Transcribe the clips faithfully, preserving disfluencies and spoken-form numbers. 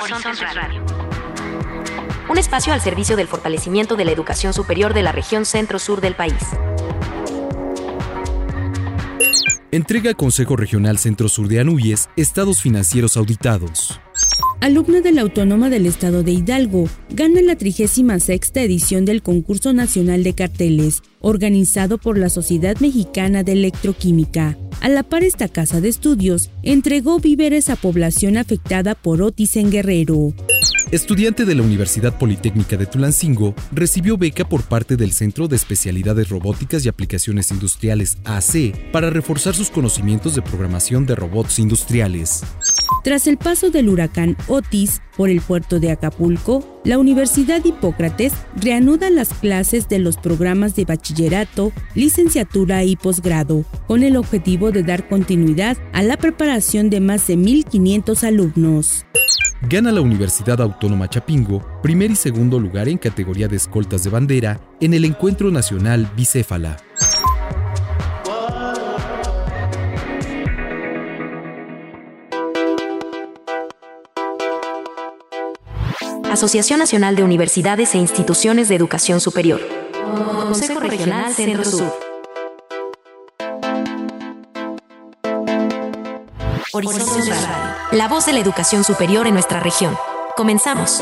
Horizontes Radio. Un espacio al servicio del fortalecimiento de la educación superior de la región centro-sur del país. Entrega Consejo Regional Centro-Sur de ANUIES, estados financieros auditados. Alumna de la Autónoma del Estado de Hidalgo, gana la trigésima sexta edición del Concurso Nacional de Carteles, organizado por la Sociedad Mexicana de Electroquímica. A la par, esta casa de estudios entregó víveres a población afectada por otis en Guerrero. Estudiante de la Universidad Politécnica de Tulancingo, recibió beca por parte del Centro de Especialidades Robóticas y Aplicaciones Industriales A C para reforzar sus conocimientos de programación de robots industriales. Tras el paso del huracán Otis por el puerto de Acapulco, la Universidad Hipócrates reanuda las clases de los programas de bachillerato, licenciatura y posgrado, con el objetivo de dar continuidad a la preparación de más de mil quinientos alumnos. Gana la Universidad Autónoma Chapingo primer y segundo lugar en categoría de escoltas de bandera en el Encuentro Nacional Bicéfala. Asociación Nacional de Universidades e Instituciones de Educación Superior. Consejo Regional Centro Sur. Horizontes Radio. La voz de la educación superior en nuestra región. Comenzamos.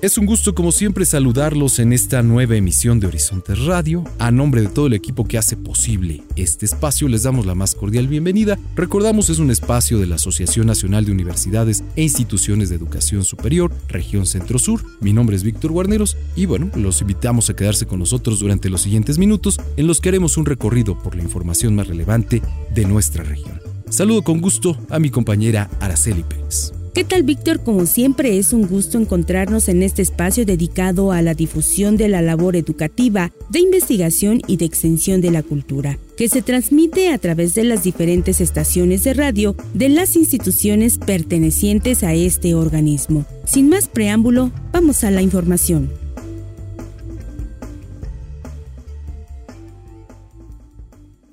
Es un gusto, como siempre, saludarlos en esta nueva emisión de Horizontes Radio. A nombre de todo el equipo que hace posible este espacio, les damos la más cordial bienvenida. Recordamos, es un espacio de la Asociación Nacional de Universidades e Instituciones de Educación Superior, Región Centro-Sur. Mi nombre es Víctor Guarneros y, bueno, los invitamos a quedarse con nosotros durante los siguientes minutos en los que haremos un recorrido por la información más relevante de nuestra región. Saludo con gusto a mi compañera Araceli Pérez. ¿Qué tal, Víctor? Como siempre, es un gusto encontrarnos en este espacio dedicado a la difusión de la labor educativa, de investigación y de extensión de la cultura, que se transmite a través de las diferentes estaciones de radio de las instituciones pertenecientes a este organismo. Sin más preámbulo, vamos a la información.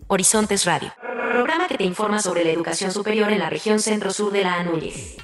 Horizontes Radio, programa que te informa sobre la educación superior en la región centro-sur de la ANUIES.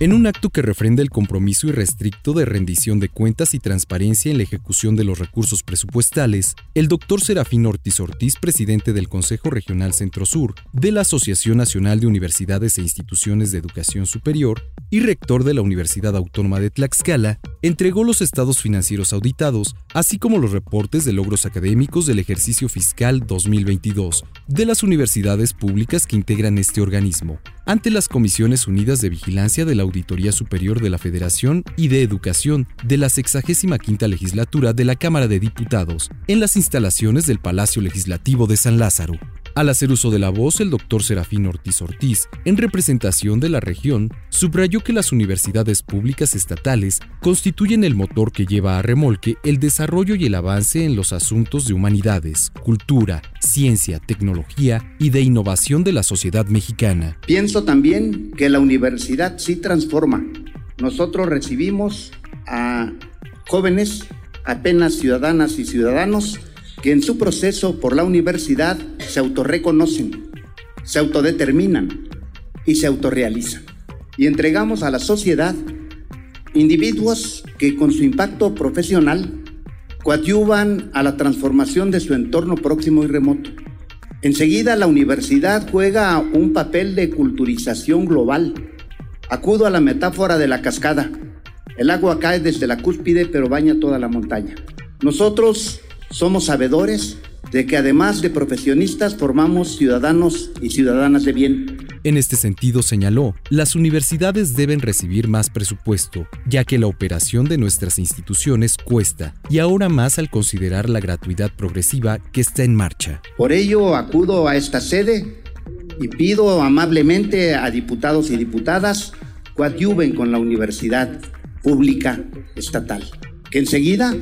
En un acto que refrenda el compromiso irrestricto de rendición de cuentas y transparencia en la ejecución de los recursos presupuestales, el doctor Serafín Ortiz Ortiz, presidente del Consejo Regional Centro-Sur de la Asociación Nacional de Universidades e Instituciones de Educación Superior y rector de la Universidad Autónoma de Tlaxcala, entregó los estados financieros auditados, así como los reportes de logros académicos del ejercicio fiscal dos mil veintidós de las universidades públicas que integran este organismo, ante las Comisiones Unidas de Vigilancia de la Auditoría Superior de la Federación y de Educación de la sexagésima quinta Legislatura de la Cámara de Diputados, en las instalaciones del Palacio Legislativo de San Lázaro. Al hacer uso de la voz, el doctor Serafín Ortiz Ortiz, en representación de la región, subrayó que las universidades públicas estatales constituyen el motor que lleva a remolque el desarrollo y el avance en los asuntos de humanidades, cultura, ciencia, tecnología y de innovación de la sociedad mexicana. Pienso también que la universidad sí transforma. Nosotros recibimos a jóvenes, apenas ciudadanas y ciudadanos, que en su proceso por la universidad se autorreconocen, se autodeterminan y se autorrealizan. Y entregamos a la sociedad individuos que con su impacto profesional coadyuvan a la transformación de su entorno próximo y remoto. Enseguida la universidad juega un papel de culturización global. Acudo a la metáfora de la cascada. El agua cae desde la cúspide pero baña toda la montaña. Nosotros somos sabedores de que además de profesionistas formamos ciudadanos y ciudadanas de bien. En este sentido, señaló, las universidades deben recibir más presupuesto, ya que la operación de nuestras instituciones cuesta, y ahora más al considerar la gratuidad progresiva que está en marcha. Por ello, acudo a esta sede y pido amablemente a diputados y diputadas coadyuven con la universidad pública estatal, que enseguida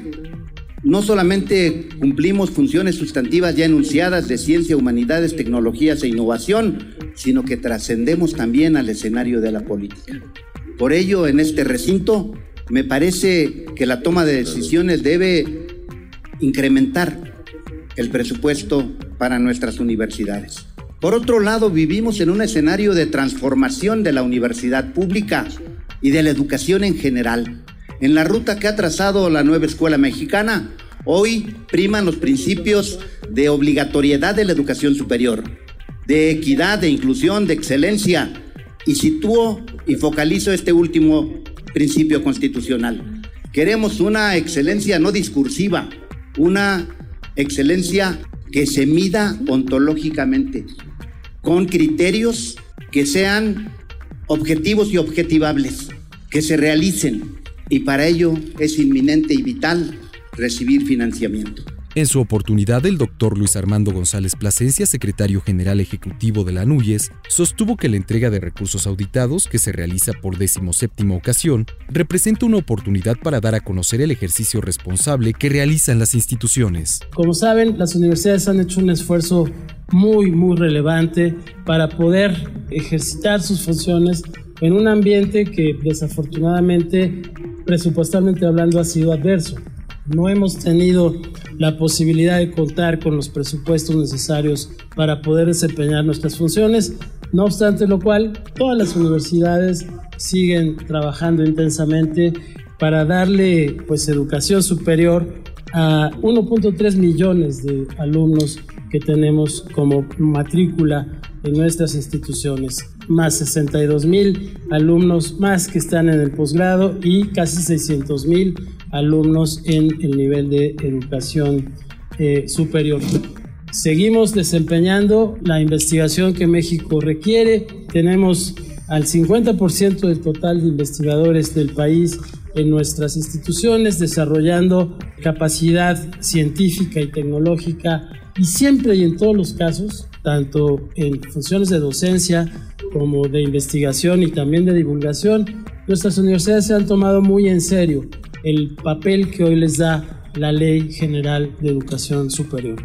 no solamente cumplimos funciones sustantivas ya enunciadas de ciencia, humanidades, tecnologías e innovación, sino que trascendemos también al escenario de la política. Por ello, en este recinto, me parece que la toma de decisiones debe incrementar el presupuesto para nuestras universidades. Por otro lado, vivimos en un escenario de transformación de la universidad pública y de la educación en general. En la ruta que ha trazado la nueva escuela mexicana, hoy priman los principios de obligatoriedad de la educación superior, de equidad, de inclusión, de excelencia, y sitúo y focalizo este último principio constitucional. Queremos una excelencia no discursiva, una excelencia que se mida ontológicamente, con criterios que sean objetivos y objetivables, que se realicen, y para ello es inminente y vital recibir financiamiento. En su oportunidad, el doctor Luis Armando González Placencia, secretario general ejecutivo de la ANUIES, sostuvo que la entrega de recursos auditados, que se realiza por decimoséptima ocasión, representa una oportunidad para dar a conocer el ejercicio responsable que realizan las instituciones. Como saben, las universidades han hecho un esfuerzo muy, muy relevante para poder ejercitar sus funciones en un ambiente que desafortunadamente, presupuestalmente hablando, ha sido adverso. No hemos tenido la posibilidad de contar con los presupuestos necesarios para poder desempeñar nuestras funciones, no obstante lo cual, todas las universidades siguen trabajando intensamente para darle pues, educación superior a uno punto tres millones de alumnos que tenemos como matrícula en nuestras instituciones, más sesenta y dos mil alumnos más que están en el posgrado y casi seiscientos mil alumnos en el nivel de educación eh, superior. Seguimos desempeñando la investigación que México requiere. Tenemos al cincuenta por ciento del total de investigadores del país en nuestras instituciones desarrollando capacidad científica y tecnológica, y siempre y en todos los casos, tanto en funciones de docencia como de investigación y también de divulgación, nuestras universidades se han tomado muy en serio el papel que hoy les da la Ley General de Educación Superior.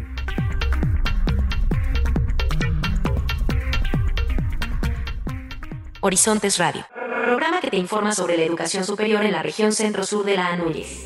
Horizontes Radio, programa que te informa sobre la educación superior en la región centro-sur de la ANUIES.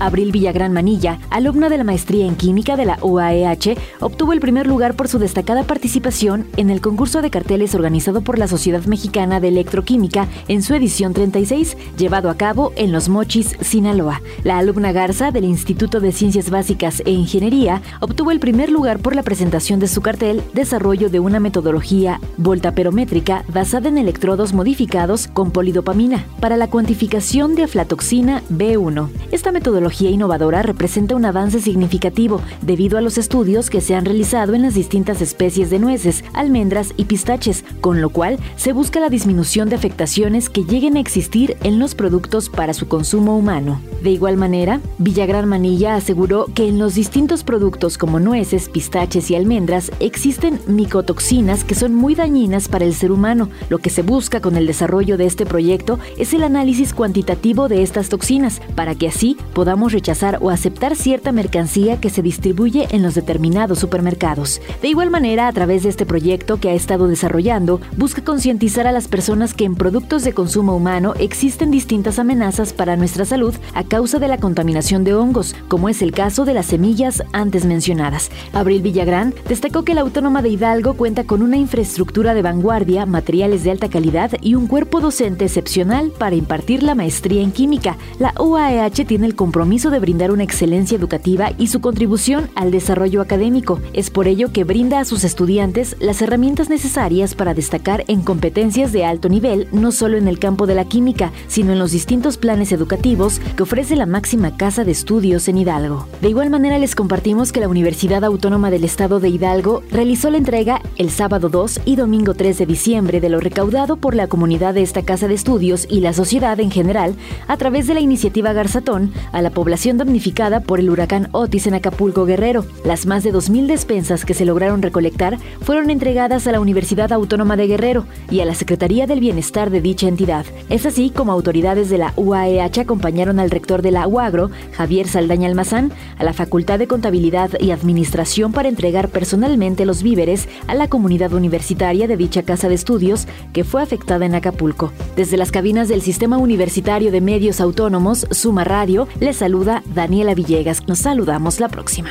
Abril Villagrán Manilla, alumna de la maestría en química de la U A E H, obtuvo el primer lugar por su destacada participación en el concurso de carteles organizado por la Sociedad Mexicana de Electroquímica en su edición treinta y seis, llevado a cabo en Los Mochis, Sinaloa. La alumna Garza del Instituto de Ciencias Básicas e Ingeniería obtuvo el primer lugar por la presentación de su cartel Desarrollo de una metodología voltaperométrica basada en electrodos modificados con polidopamina para la cuantificación de aflatoxina B uno. Esta metodología La tecnología innovadora representa un avance significativo debido a los estudios que se han realizado en las distintas especies de nueces, almendras y pistaches, con lo cual se busca la disminución de afectaciones que lleguen a existir en los productos para su consumo humano. De igual manera, Villagrán Manilla aseguró que en los distintos productos como nueces, pistaches y almendras existen micotoxinas que son muy dañinas para el ser humano. Lo que se busca con el desarrollo de este proyecto es el análisis cuantitativo de estas toxinas para que así podamos rechazar o aceptar cierta mercancía que se distribuye en los determinados supermercados. De igual manera, a través de este proyecto que ha estado desarrollando, busca concientizar a las personas que en productos de consumo humano existen distintas amenazas para nuestra salud a causa de la contaminación de hongos, como es el caso de las semillas antes mencionadas. Abril Villagrán destacó que la Autónoma de Hidalgo cuenta con una infraestructura de vanguardia, materiales de alta calidad y un cuerpo docente excepcional para impartir la maestría en química. La U A E H tiene el compromiso de brindar una excelencia educativa y su contribución al desarrollo académico. Es por ello que brinda a sus estudiantes las herramientas necesarias para destacar en competencias de alto nivel, no solo en el campo de la química, sino en los distintos planes educativos que ofrece la máxima casa de estudios en Hidalgo. De igual manera, les compartimos que la Universidad Autónoma del Estado de Hidalgo realizó la entrega el sábado dos y domingo tres de diciembre de lo recaudado por la comunidad de esta casa de estudios y la sociedad en general a través de la iniciativa Garzatón a la población damnificada por el huracán Otis en Acapulco, Guerrero. Las más de dos mil despensas que se lograron recolectar fueron entregadas a la Universidad Autónoma de Guerrero y a la Secretaría del Bienestar de dicha entidad. Es así como autoridades de la U A E H acompañaron al rector de la UAGRO, Javier Saldaña Almazán, a la Facultad de Contabilidad y Administración para entregar personalmente los víveres a la comunidad universitaria de dicha casa de estudios que fue afectada en Acapulco. Desde las cabinas del Sistema Universitario de Medios Autónomos, Suma Radio, les saluda Daniela Villegas. Nos saludamos la próxima.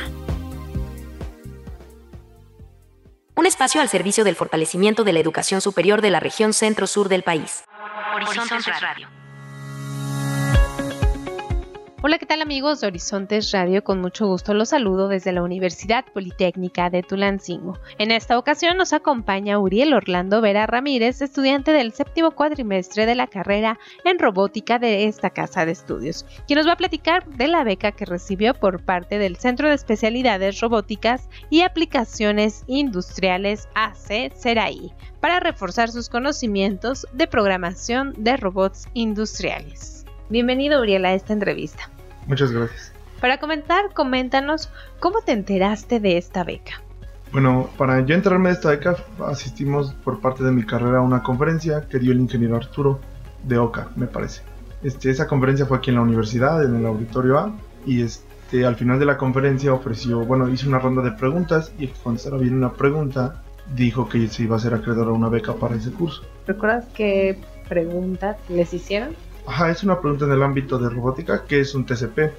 Un espacio al servicio del fortalecimiento de la educación superior de la región centro-sur del país. Horizontes Radio. Hola, ¿qué tal amigos de Horizontes Radio? Con mucho gusto los saludo desde la Universidad Politécnica de Tulancingo. En esta ocasión nos acompaña Uriel Orlando Vera Ramírez, estudiante del séptimo cuatrimestre de la carrera en robótica de esta casa de estudios, quien nos va a platicar de la beca que recibió por parte del Centro de Especialidades Robóticas y Aplicaciones Industriales A C C E R A I para reforzar sus conocimientos de programación de robots industriales. Bienvenido Uriel a esta entrevista. Muchas gracias. Para comenzar, coméntanos cómo te enteraste de esta beca. Bueno, para yo enterarme de esta beca, asistimos por parte de mi carrera a una conferencia que dio el ingeniero Arturo de OCA, me parece. Este, esa conferencia fue aquí en la universidad, en el auditorio A, y este, al final de la conferencia ofreció, bueno, hizo una ronda de preguntas y cuando estaba bien una pregunta, dijo que se iba a ser acreedor a una beca para ese curso. ¿Recuerdas qué preguntas les hicieron? Ajá, es una pregunta en el ámbito de robótica, que es un T C P,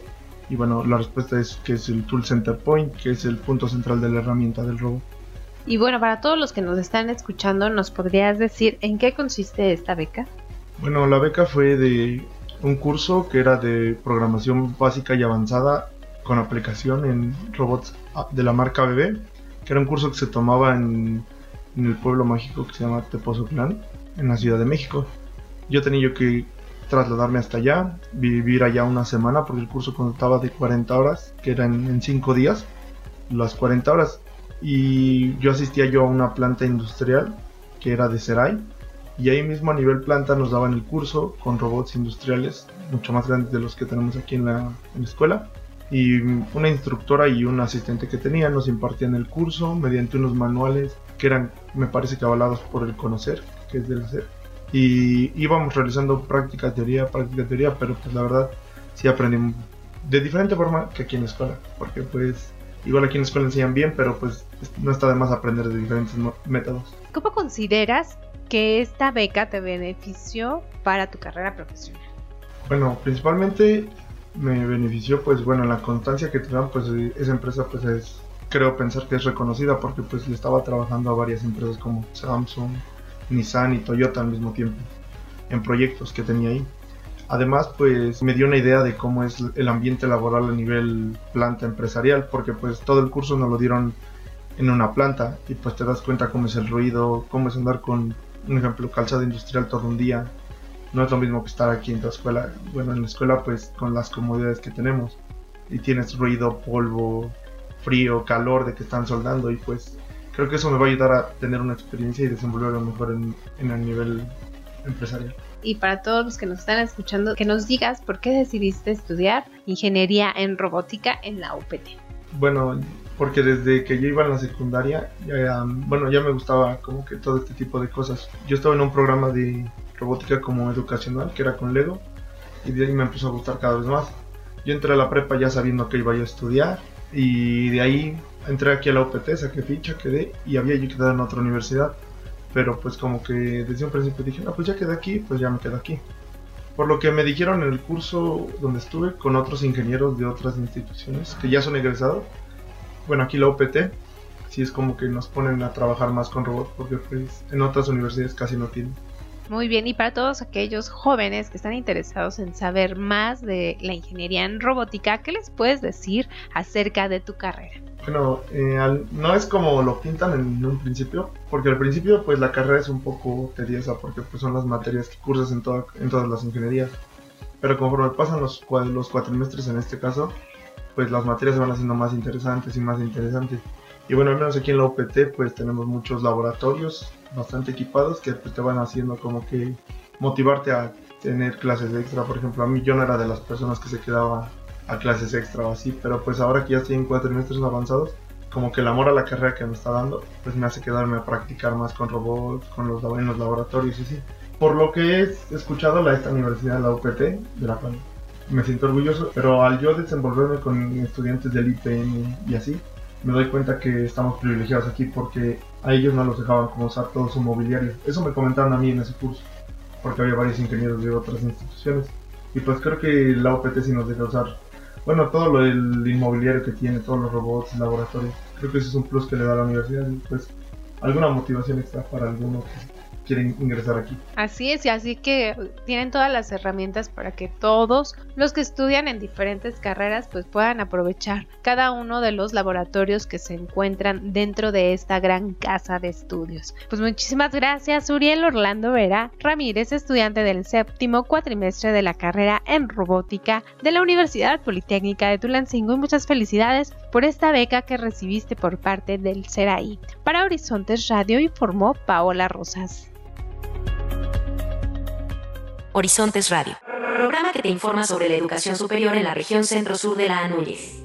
y bueno, la respuesta es que es el Tool Center Point, que es el punto central de la herramienta del robot. Y bueno, para todos los que nos están escuchando, ¿nos podrías decir en qué consiste esta beca? Bueno, la beca fue de un curso que era de programación básica y avanzada con aplicación en robots de la marca A B B, que era un curso que se tomaba en, en el pueblo mágico que se llama Tepozotlán, en la Ciudad de México. Yo tenía yo que trasladarme hasta allá, vivir allá una semana porque el curso constaba de cuarenta horas que eran en cinco días, las cuarenta horas, y yo asistía yo a una planta industrial que era de Serai y ahí mismo a nivel planta nos daban el curso con robots industriales mucho más grandes de los que tenemos aquí en la, en la escuela, y una instructora y un asistente que tenía nos impartían el curso mediante unos manuales que eran, me parece que avalados por el CONOCER, que es del C E R. Y íbamos realizando práctica, teoría, práctica, teoría, pero pues la verdad sí aprendimos de diferente forma que aquí en la escuela, porque pues igual aquí en la escuela enseñan bien, pero pues no está de más aprender de diferentes métodos. ¿Cómo consideras que esta beca te benefició para tu carrera profesional? Bueno, principalmente me benefició pues bueno la constancia que te dan, pues esa empresa pues es, creo pensar que es reconocida porque pues le estaba trabajando a varias empresas como Samsung, Nissan y Toyota al mismo tiempo en proyectos que tenía ahí. Además pues me dio una idea de cómo es el ambiente laboral a nivel planta empresarial, porque pues todo el curso nos lo dieron en una planta y pues te das cuenta cómo es el ruido, cómo es andar con, por ejemplo, calzado industrial todo un día. No es lo mismo que estar aquí en tu escuela. Bueno, en la escuela pues con las comodidades que tenemos y tienes ruido, polvo, frío, calor de que están soldando, y pues creo que eso me va a ayudar a tener una experiencia y desenvolverlo mejor en, en el nivel empresarial. Y para todos los que nos están escuchando, que nos digas por qué decidiste estudiar ingeniería en robótica en la U P T. Bueno, porque desde que yo iba a la secundaria, ya, bueno, ya me gustaba como que todo este tipo de cosas. Yo estaba en un programa de robótica como educacional, que era con Lego, y de ahí me empezó a gustar cada vez más. Yo entré a la prepa ya sabiendo que iba yo a estudiar, y de ahí entré aquí a la U P T, saqué ficha, quedé, y había yo quedado en otra universidad, pero pues como que desde un principio dije, ah, pues ya quedé aquí, pues ya me quedo aquí. Por lo que me dijeron en el curso donde estuve con otros ingenieros de otras instituciones que ya son egresados, bueno, aquí la U P T sí es como que nos ponen a trabajar más con robots, porque pues en otras universidades casi no tienen. Muy bien, y para todos aquellos jóvenes que están interesados en saber más de la ingeniería en robótica, ¿qué les puedes decir acerca de tu carrera? Bueno, eh, al, no es como lo pintan en un principio, porque al principio pues la carrera es un poco tediosa, porque pues son las materias que cursas en, toda, en todas las ingenierías, pero conforme pasan los, los cuatrimestres en este caso, pues las materias se van haciendo más interesantes y más interesantes. Y bueno, al menos aquí en la U P T pues tenemos muchos laboratorios bastante equipados que pues, te van haciendo como que motivarte a tener clases extra. Por ejemplo, a mí yo no era de las personas que se quedaba a clases extra o así, pero pues ahora que ya estoy en cuatrimestres avanzados, como que el amor a la carrera que me está dando, pues me hace quedarme a practicar más con robots, con los, en los laboratorios y así. Por lo que he escuchado, la esta universidad, la U P T, de la cual me siento orgulloso, pero al yo desenvolverme con estudiantes del I P M y así, me doy cuenta que estamos privilegiados aquí porque a ellos no los dejaban como usar todo su mobiliario. Eso me comentaron a mí en ese curso, porque había varios ingenieros de otras instituciones. Y pues creo que la U P T sí nos deja usar, bueno, todo lo del inmobiliario que tiene, todos los robots, laboratorios. Creo que eso es un plus que le da a la universidad y pues alguna motivación extra para algunos que quieren ingresar aquí. Así es, y así que tienen todas las herramientas para que todos los que estudian en diferentes carreras pues puedan aprovechar cada uno de los laboratorios que se encuentran dentro de esta gran casa de estudios. Pues muchísimas gracias, Uriel Orlando Vera Ramírez, estudiante del séptimo cuatrimestre de la carrera en robótica de la Universidad Politécnica de Tulancingo, y muchas felicidades por esta beca que recibiste por parte del CERAI. Para Horizontes Radio informó Paola Rosas. Horizontes Radio, programa que te informa sobre la educación superior en la región centro-sur de la ANUIES.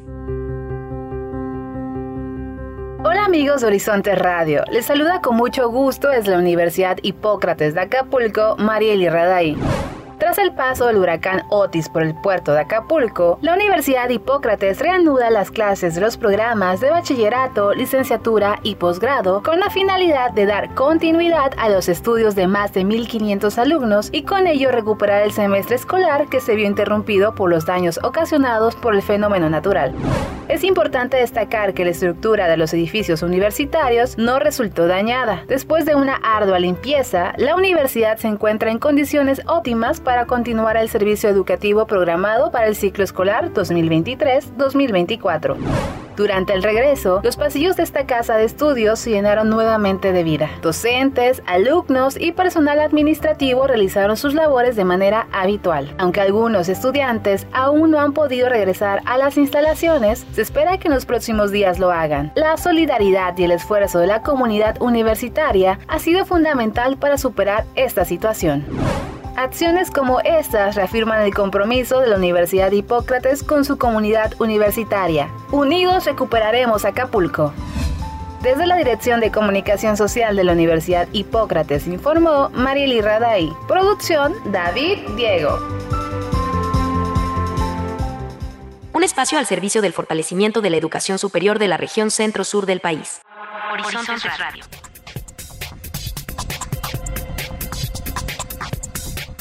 Hola amigos de Horizontes Radio, les saluda con mucho gusto desde la Universidad Hipócrates de Acapulco, Marily Radai. Tras el paso del huracán Otis por el puerto de Acapulco, la Universidad Hipócrates reanuda las clases de los programas de bachillerato, licenciatura y posgrado con la finalidad de dar continuidad a los estudios de más de mil quinientos alumnos y con ello recuperar el semestre escolar que se vio interrumpido por los daños ocasionados por el fenómeno natural. Es importante destacar que la estructura de los edificios universitarios no resultó dañada. Después de una ardua limpieza, la universidad se encuentra en condiciones óptimas para para continuar el servicio educativo programado para el ciclo escolar dos mil veintitrés dos mil veinticuatro. Durante el regreso, los pasillos de esta casa de estudios se llenaron nuevamente de vida. Docentes, alumnos y personal administrativo realizaron sus labores de manera habitual. Aunque algunos estudiantes aún no han podido regresar a las instalaciones, se espera que en los próximos días lo hagan. La solidaridad y el esfuerzo de la comunidad universitaria ha sido fundamental para superar esta situación. Acciones como estas reafirman el compromiso de la Universidad Hipócrates con su comunidad universitaria. Unidos recuperaremos Acapulco. Desde la Dirección de Comunicación Social de la Universidad Hipócrates informó Marily Radai. Producción David Diego. Un espacio al servicio del fortalecimiento de la educación superior de la región centro-sur del país. Horizontes Radio.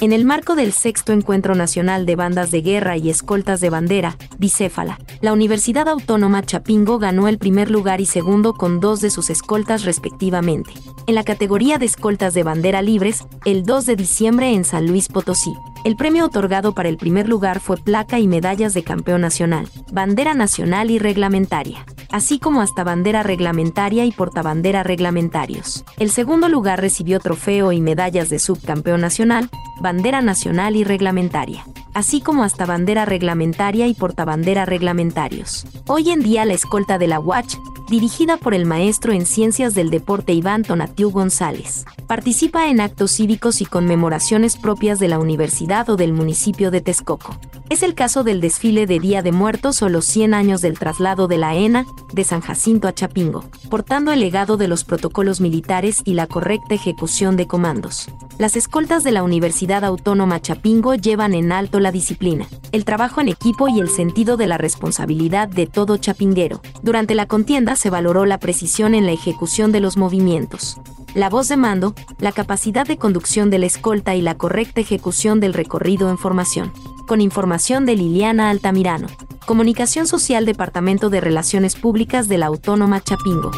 En el marco del sexto Encuentro Nacional de Bandas de Guerra y Escoltas de Bandera, Bicéfala, la Universidad Autónoma Chapingo ganó el primer lugar y segundo con dos de sus escoltas respectivamente. En la categoría de Escoltas de Bandera Libres, el dos de diciembre en San Luis Potosí, el premio otorgado para el primer lugar fue placa y medallas de campeón nacional, bandera nacional y reglamentaria, así como hasta bandera reglamentaria y portabandera reglamentarios. El segundo lugar recibió trofeo y medallas de subcampeón nacional, bandera nacional y reglamentaria, así como hasta bandera reglamentaria y portabandera reglamentarios. Hoy en día la escolta de la U A C H, dirigida por el maestro en Ciencias del Deporte Iván Tonatiuh González, participa en actos cívicos y conmemoraciones propias de la universidad o del municipio de Texcoco. Es el caso del desfile de Día de Muertos o los cien años del traslado de la ENA de San Jacinto a Chapingo, portando el legado de los protocolos militares y la correcta ejecución de comandos. Las escoltas de la Universidad Autónoma Chapingo llevan en alto la disciplina, el trabajo en equipo y el sentido de la responsabilidad de todo chapinguero. Durante la contienda se valoró la precisión en la ejecución de los movimientos, la voz de mando, la capacidad de conducción de la escolta y la correcta ejecución del recorrido en formación. Con información de Liliana Altamirano, Comunicación Social, Departamento de Relaciones Públicas de la Autónoma Chapingo.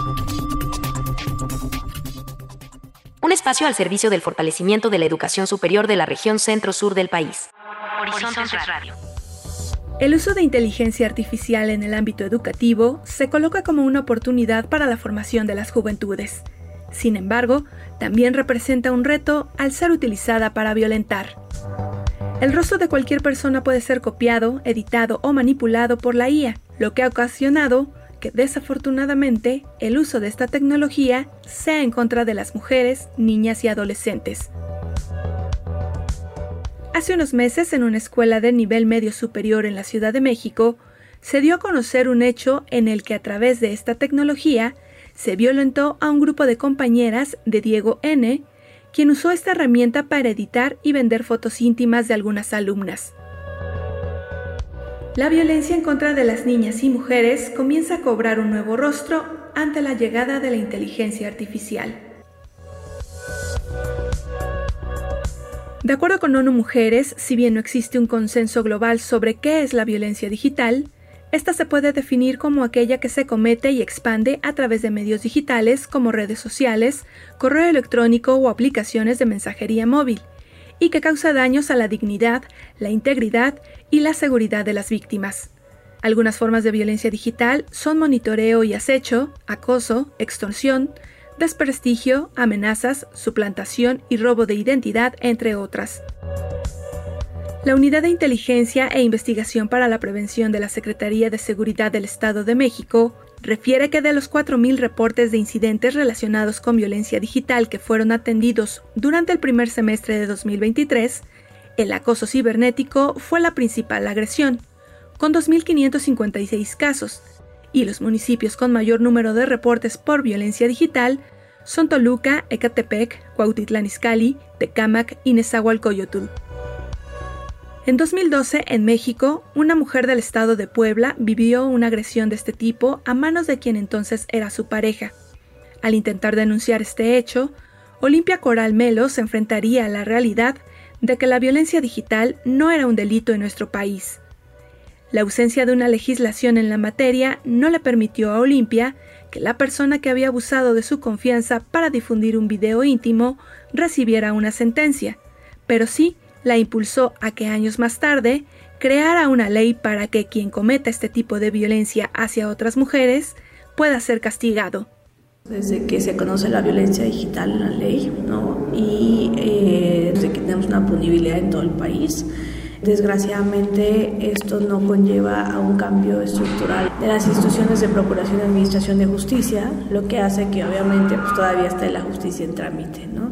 Un espacio al servicio del fortalecimiento de la educación superior de la región centro-sur del país. Horizontes Radio. El uso de inteligencia artificial en el ámbito educativo se coloca como una oportunidad para la formación de las juventudes. Sin embargo, también representa un reto al ser utilizada para violentar. El rostro de cualquier persona puede ser copiado, editado o manipulado por la I A, lo que ha ocasionado que desafortunadamente el uso de esta tecnología sea en contra de las mujeres, niñas y adolescentes. Hace unos meses, en una escuela de nivel medio superior en la Ciudad de México, se dio a conocer un hecho en el que a través de esta tecnología se violentó a un grupo de compañeras de Diego N., quien usó esta herramienta para editar y vender fotos íntimas de algunas alumnas. La violencia en contra de las niñas y mujeres comienza a cobrar un nuevo rostro ante la llegada de la inteligencia artificial. De acuerdo con ONU Mujeres, si bien no existe un consenso global sobre qué es la violencia digital, esta se puede definir como aquella que se comete y expande a través de medios digitales como redes sociales, correo electrónico o aplicaciones de mensajería móvil, y que causa daños a la dignidad, la integridad y la seguridad de las víctimas. Algunas formas de violencia digital son monitoreo y acecho, acoso, extorsión, desprestigio, amenazas, suplantación y robo de identidad, entre otras. La Unidad de Inteligencia e Investigación para la Prevención de la Secretaría de Seguridad del Estado de México refiere que de los cuatro mil reportes de incidentes relacionados con violencia digital que fueron atendidos durante el primer semestre de dos mil veintitrés, el acoso cibernético fue la principal agresión, con dos mil quinientos cincuenta y seis casos, y los municipios con mayor número de reportes por violencia digital son Toluca, Ecatepec, Cuautitlán Izcalli, Tecámac y Nezahualcóyotl. En dos mil doce, en México, una mujer del estado de Puebla vivió una agresión de este tipo a manos de quien entonces era su pareja. Al intentar denunciar este hecho, Olimpia Coral Melo se enfrentaría a la realidad de que la violencia digital no era un delito en nuestro país. La ausencia de una legislación en la materia no le permitió a Olimpia que la persona que había abusado de su confianza para difundir un video íntimo recibiera una sentencia, pero sí la impulsó a que años más tarde creara una ley para que quien cometa este tipo de violencia hacia otras mujeres pueda ser castigado. Desde que se conoce la violencia digital en la ley, ¿no? y eh, desde que tenemos una punibilidad en todo el país, desgraciadamente esto no conlleva a un cambio estructural de las instituciones de procuración y administración de justicia, lo que hace que obviamente pues, todavía esté la justicia en trámite, ¿no?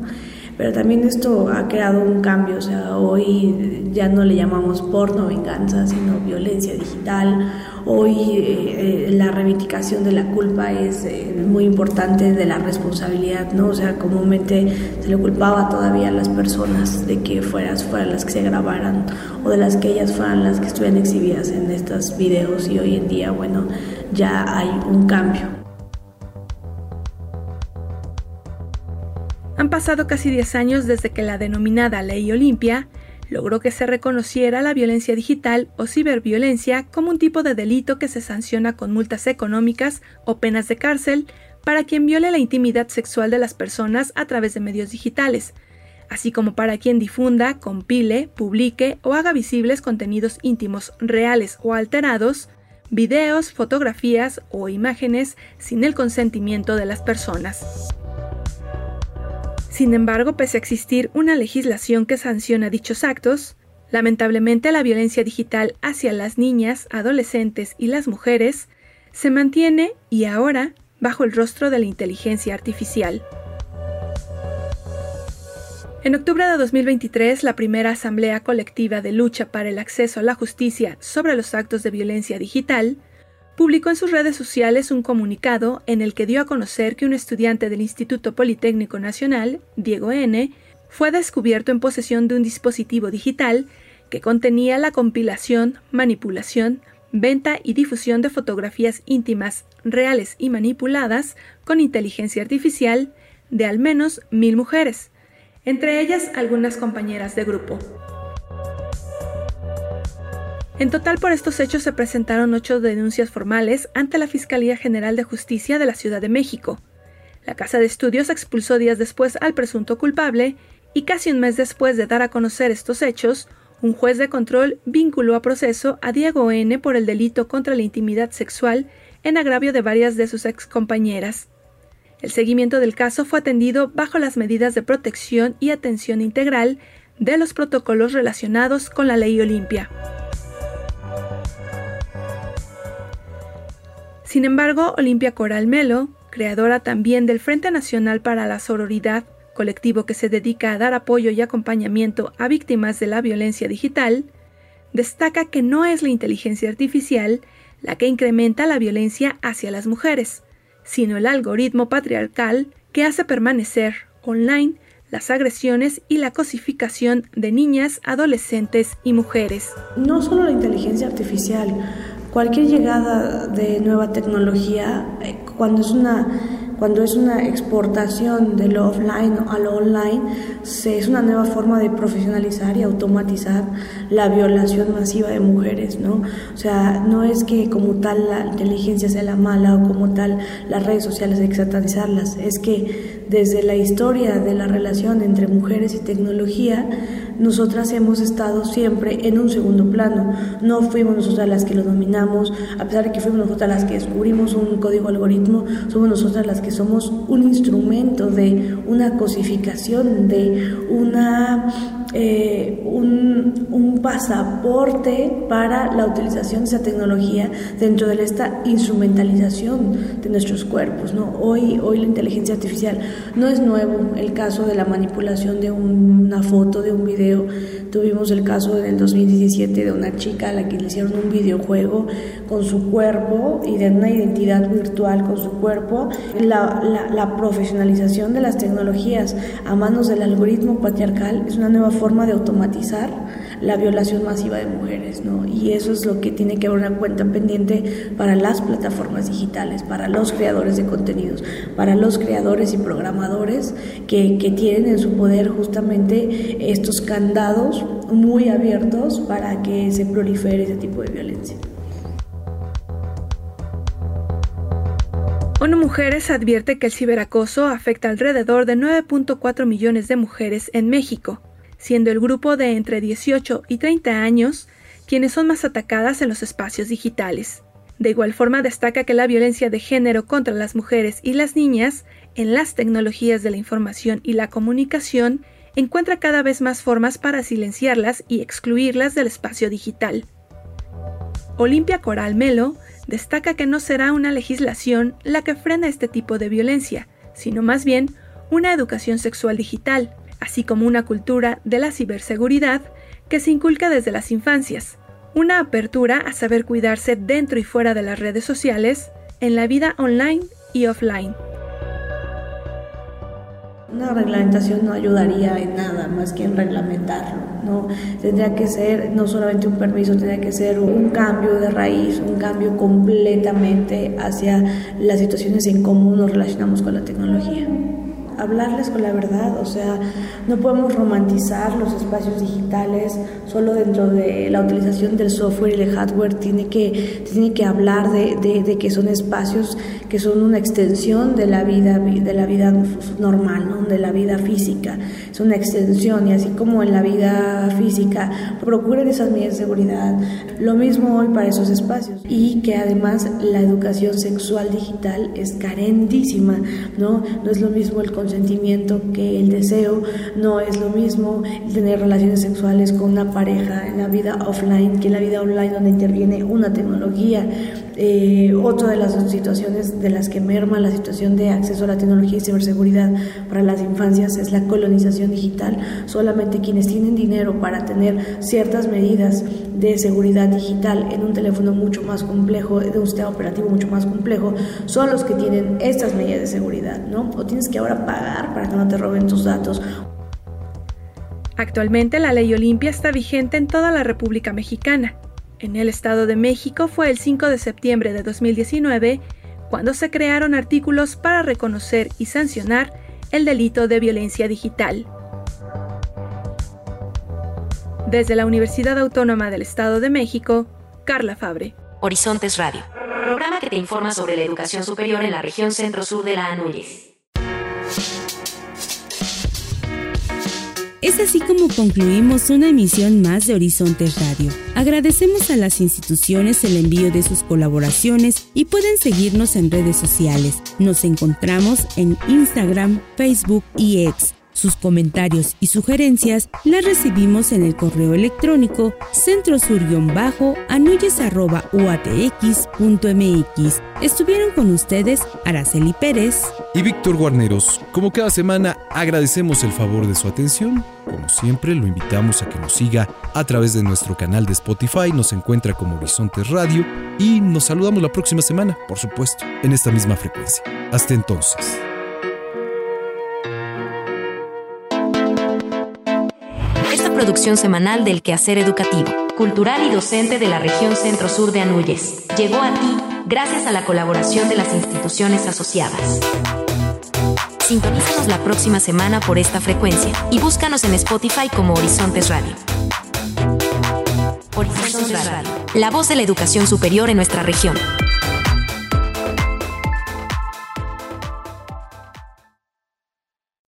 Pero también esto ha creado un cambio, o sea, hoy ya no le llamamos porno venganza, sino violencia digital. Hoy eh, eh, la reivindicación de la culpa es eh, muy importante, de la responsabilidad, ¿no? O sea, comúnmente se le culpaba todavía a las personas de que fueran, fueran las que se grabaran o de las que ellas fueran las que estuvieran exhibidas en estos videos, y hoy en día, bueno, ya hay un cambio. Han pasado casi diez años desde que la denominada Ley Olimpia logró que se reconociera la violencia digital o ciberviolencia como un tipo de delito que se sanciona con multas económicas o penas de cárcel para quien viole la intimidad sexual de las personas a través de medios digitales, así como para quien difunda, compile, publique o haga visibles contenidos íntimos reales o alterados, videos, fotografías o imágenes sin el consentimiento de las personas. Sin embargo, pese a existir una legislación que sanciona dichos actos, lamentablemente la violencia digital hacia las niñas, adolescentes y las mujeres se mantiene, y ahora, bajo el rostro de la inteligencia artificial. En octubre de dos mil veintitrés, la primera Asamblea Colectiva de Lucha para el Acceso a la Justicia sobre los Actos de Violencia Digital publicó en sus redes sociales un comunicado en el que dio a conocer que un estudiante del Instituto Politécnico Nacional, Diego N., fue descubierto en posesión de un dispositivo digital que contenía la compilación, manipulación, venta y difusión de fotografías íntimas, reales y manipuladas con inteligencia artificial de al menos mil mujeres, entre ellas algunas compañeras de grupo. En total, por estos hechos se presentaron ocho denuncias formales ante la Fiscalía General de Justicia de la Ciudad de México. La Casa de Estudios expulsó días después al presunto culpable y casi un mes después de dar a conocer estos hechos, un juez de control vinculó a proceso a Diego N. por el delito contra la intimidad sexual en agravio de varias de sus excompañeras. El seguimiento del caso fue atendido bajo las medidas de protección y atención integral de los protocolos relacionados con la Ley Olimpia. Sin embargo, Olimpia Coral Melo, creadora también del Frente Nacional para la Sororidad, colectivo que se dedica a dar apoyo y acompañamiento a víctimas de la violencia digital, destaca que no es la inteligencia artificial la que incrementa la violencia hacia las mujeres, sino el algoritmo patriarcal que hace permanecer online las agresiones y la cosificación de niñas, adolescentes y mujeres. No solo la inteligencia artificial, cualquier llegada de nueva tecnología, cuando es una, cuando es una exportación de lo offline a lo online, se, es una nueva forma de profesionalizar y automatizar la violación masiva de mujeres, ¿no? O sea, no es que como tal la inteligencia sea la mala o como tal las redes sociales hay que satanizarlas, es que desde la historia de la relación entre mujeres y tecnología, nosotras hemos estado siempre en un segundo plano. No fuimos nosotras las que lo dominamos, a pesar de que fuimos nosotras las que descubrimos un código algoritmo, somos nosotras las que somos un instrumento de una cosificación, de una, eh, un, un pasaporte para la utilización de esa tecnología dentro de esta instrumentalización de nuestros cuerpos, ¿no? Hoy, hoy la inteligencia artificial no es nuevo. El caso de la manipulación de una foto, de un video, tuvimos el caso en el dos mil diecisiete de una chica a la que le hicieron un videojuego con su cuerpo y de una identidad virtual con su cuerpo. La, la, la profesionalización de las tecnologías a manos del algoritmo patriarcal es una nueva forma de automatizar la violación masiva de mujeres, ¿no? Y eso es lo que tiene que haber una cuenta pendiente para las plataformas digitales, para los creadores de contenidos, para los creadores y programadores que, que tienen en su poder justamente estos candados muy abiertos para que se prolifere ese tipo de violencia. ONU Mujeres advierte que el ciberacoso afecta alrededor de nueve punto cuatro millones de mujeres en México, siendo el grupo de entre dieciocho y treinta años quienes son más atacadas en los espacios digitales. De igual forma, destaca que la violencia de género contra las mujeres y las niñas en las tecnologías de la información y la comunicación encuentra cada vez más formas para silenciarlas y excluirlas del espacio digital. Olimpia Coral Melo destaca que no será una legislación la que frena este tipo de violencia, sino más bien una educación sexual digital, así como una cultura de la ciberseguridad que se inculca desde las infancias, una apertura a saber cuidarse dentro y fuera de las redes sociales, en la vida online y offline. Una reglamentación no ayudaría en nada más que en reglamentarlo, ¿no? Tendría que ser no solamente un permiso, tendría que ser un cambio de raíz, un cambio completamente hacia las situaciones en cómo nos relacionamos con la tecnología. Hablarles con la verdad, o sea, no podemos romantizar los espacios digitales solo dentro de la utilización del software y el hardware. Tiene que, tiene que hablar de, de, de que son espacios que son una extensión de la vida, de la vida normal, ¿no? De la vida física, es una extensión, y así como en la vida física procuren esas medidas de seguridad, lo mismo hoy para esos espacios, y que además la educación sexual digital es carentísima, ¿no? No es lo mismo el consentimiento que el deseo, no es lo mismo tener relaciones sexuales con una pareja en la vida offline que en la vida online, donde interviene una tecnología. Eh, otra de las situaciones de las que merma la situación de acceso a la tecnología y ciberseguridad para las infancias es la colonización digital. Solamente quienes tienen dinero para tener ciertas medidas de seguridad digital en un teléfono mucho más complejo, de un sistema operativo mucho más complejo, son los que tienen estas medidas de seguridad, ¿no? O tienes que ahora pagar para que no te roben tus datos. Actualmente la Ley Olimpia está vigente en toda la República Mexicana. En el Estado de México fue el cinco de septiembre de dos mil diecinueve cuando se crearon artículos para reconocer y sancionar el delito de violencia digital. Desde la Universidad Autónoma del Estado de México, Carla Fabre. Horizontes Radio, programa que te informa sobre la educación superior en la región centro-sur de la ANUIES. Es así como concluimos una emisión más de Horizontes Radio. Agradecemos a las instituciones el envío de sus colaboraciones y pueden seguirnos en redes sociales. Nos encontramos en Instagram, Facebook y X. Sus comentarios y sugerencias las recibimos en el correo electrónico centrosur guión bajo anuies arroba u a t x punto m x. Estuvieron con ustedes Araceli Pérez y Víctor Guarneros. Como cada semana, agradecemos el favor de su atención. Como siempre, lo invitamos a que nos siga a través de nuestro canal de Spotify. Nos encuentra como Horizontes Radio y nos saludamos la próxima semana, por supuesto, en esta misma frecuencia. Hasta entonces. Esta producción semanal del quehacer educativo, cultural y docente de la región centro-sur de ANUIES llegó a ti gracias a la colaboración de las instituciones asociadas. Sintonízanos la próxima semana por esta frecuencia y búscanos en Spotify como Horizontes Radio. Horizontes Radio, la voz de la educación superior en nuestra región.